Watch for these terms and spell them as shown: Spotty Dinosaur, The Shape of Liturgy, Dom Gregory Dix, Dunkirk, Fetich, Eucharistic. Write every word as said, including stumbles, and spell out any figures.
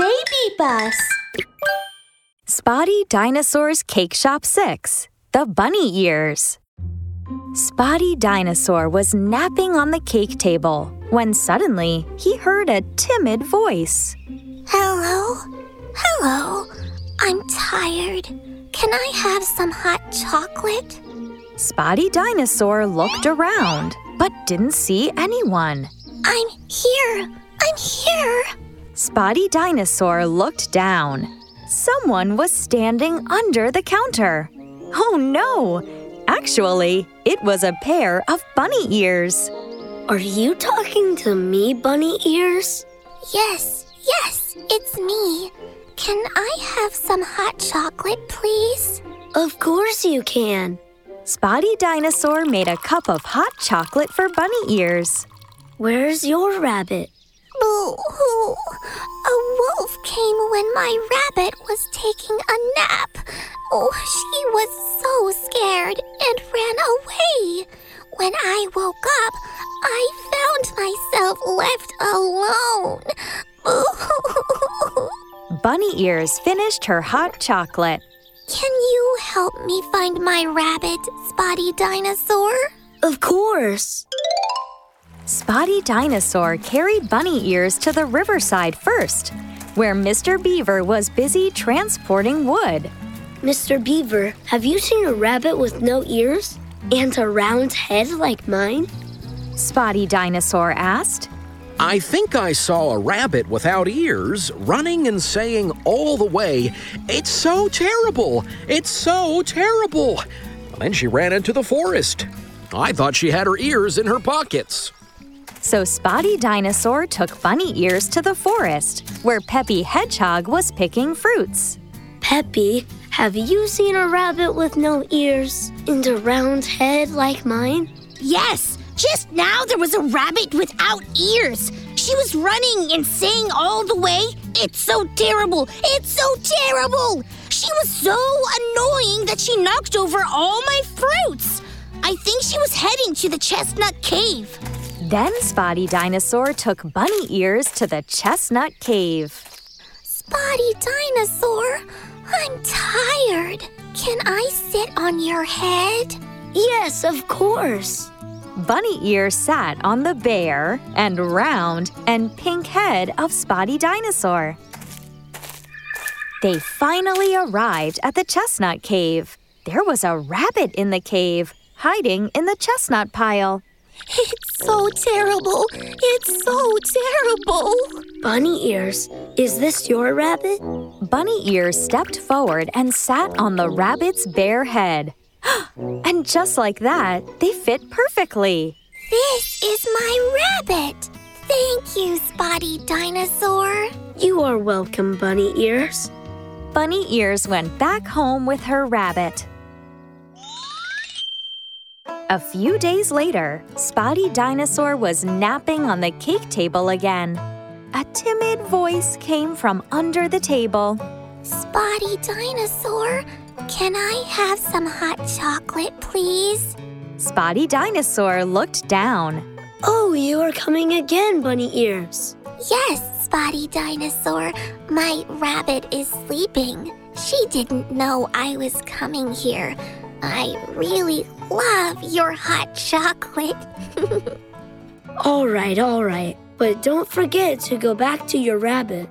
baby bus. Spotty Dinosaur's Cake Shop six, The Bunny Ears. Spotty Dinosaur was napping on the cake table when suddenly he heard a timid voice. Hello? Hello? I'm tired. Can I have some hot chocolate? Spotty Dinosaur looked around but didn't see anyone. I'm here! I'm here! Spotty Dinosaur looked down. Someone was standing under the counter. Oh no! Actually, it was a pair of bunny ears. Are you talking to me, bunny ears? Yes, yes, it's me. Can I have some hot chocolate, please? Of course you can. Spotty Dinosaur made a cup of hot chocolate for bunny ears. Where's your rabbit? Boo-hoo! A wolf came when my rabbit was taking a nap. Oh, she was so scared and ran away. When I woke up, I found myself left alone. Boo-hoo! Bunny Ears finished her hot chocolate. Can you help me find my rabbit, Spotty Dinosaur? Of course! Spotty Dinosaur carried Bunny Ears to the riverside first, where Mister Beaver was busy transporting wood. Mister Beaver, have you seen a rabbit with no ears and a round head like mine? Spotty Dinosaur asked. I think I saw a rabbit without ears running and saying all the way, "It's so terrible! It's so terrible!" And then she ran into the forest. I thought she had her ears in her pockets. So Spotty Dinosaur took Bunny Ears to the forest, where Peppy Hedgehog was picking fruits. Peppy, have you seen a rabbit with no ears and a round head like mine? Yes, just now there was a rabbit without ears. She was running and saying all the way, "It's so terrible! It's so terrible!" She was so annoying that she knocked over all my fruits. I think she was heading to the Chestnut Cave. Then Spotty Dinosaur took Bunny Ears to the Chestnut Cave. Spotty Dinosaur, I'm tired. Can I sit on your head? Yes, of course. Bunny Ears sat on the bare and round and pink head of Spotty Dinosaur. They finally arrived at the Chestnut Cave. There was a rabbit in the cave, hiding in the chestnut pile. It's so terrible! It's so terrible! Bunny Ears, is this your rabbit? Bunny Ears stepped forward and sat on the rabbit's bare head. And just like that, they fit perfectly. This is my rabbit! Thank you, Spotty Dinosaur! You are welcome, Bunny Ears. Bunny Ears went back home with her rabbit. A few days later, Spotty Dinosaur was napping on the cake table again. A timid voice came from under the table. Spotty Dinosaur, can I have some hot chocolate, please? Spotty Dinosaur looked down. Oh, you are coming again, Bunny Ears. Yes, Spotty Dinosaur, my rabbit is sleeping. She didn't know I was coming here. I really love your hot chocolate. All right, all right. But don't forget to go back to your rabbit.